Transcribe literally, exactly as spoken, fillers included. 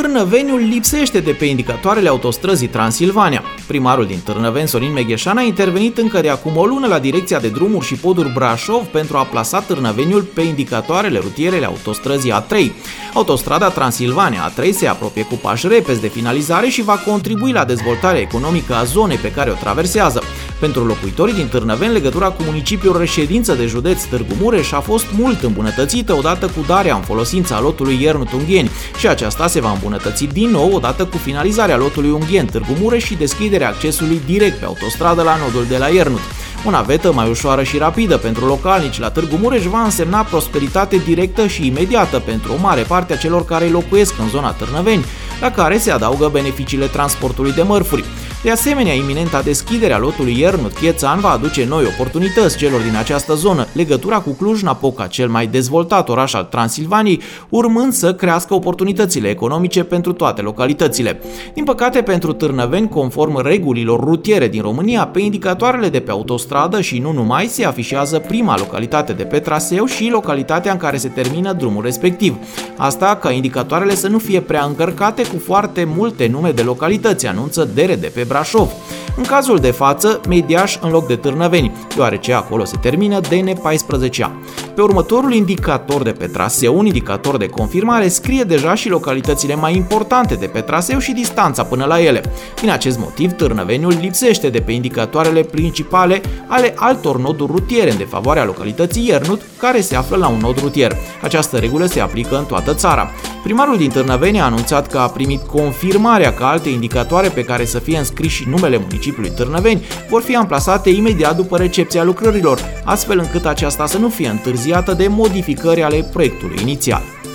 Târnăveniul lipsește de pe indicatoarele autostrăzii Transilvania. Primarul din Târnăveni, Sorin Megheșan, a intervenit încă de acum o lună la Direcția de Drumuri și Poduri Brașov pentru a plasa Târnăveniul pe indicatoarele rutierele autostrăzii A trei. Autostrada Transilvania A trei se apropie cu pași repezi de finalizare și va contribui la dezvoltarea economică a zonei pe care o traversează. Pentru locuitorii din Târnăveni, legătura cu municipiul reședință de județ Târgu Mureș a fost mult îmbunătățită odată cu darea în folosința lotului Iernut și aceasta se va îmbunătăți din nou odată cu finalizarea lotului Unghien Târgu Mureș și deschiderea accesului direct pe autostradă la nodul de la Iernut. O navetă mai ușoară și rapidă pentru localnici la Târgu Mureș va însemna prosperitate directă și imediată pentru o mare parte a celor care locuiesc în zona Târnăveni, la care se adaugă beneficiile transportului de mărfuri. De asemenea, iminenta deschiderea lotului Iernut-Chiețan va aduce noi oportunități celor din această zonă, legătura cu Cluj-Napoca, cel mai dezvoltat oraș al Transilvaniei, urmând să crească oportunitățile economice pentru toate localitățile. Din păcate, pentru Târnăveni, conform regulilor rutiere din România, pe indicatoarele de pe autostradă și nu numai se afișează prima localitate de pe traseu și localitatea în care se termină drumul respectiv. Asta ca indicatoarele să nu fie prea încărcate cu foarte multe nume de localități, anunță D N paisprezece-a Trașov. În cazul de față, Mediaș în loc de Târnăveni, deoarece acolo se termină D N paisprezece-a. Pe următorul indicator de pe traseu, un indicator de confirmare, scrie deja și localitățile mai importante de pe traseu și distanța până la ele. Din acest motiv, Târnăveniul lipsește de pe indicatoarele principale ale altor noduri rutiere în defavoarea localității Iernut, care se află la un nod rutier. Această regulă se aplică în toată țara. Primarul din Târnăveni a anunțat că a primit confirmarea că alte indicatoare pe care să fie înscriși și numele municipiului Târnăveni vor fi amplasate imediat după recepția lucrărilor, astfel încât aceasta să nu fie întârziată de modificări ale proiectului inițial.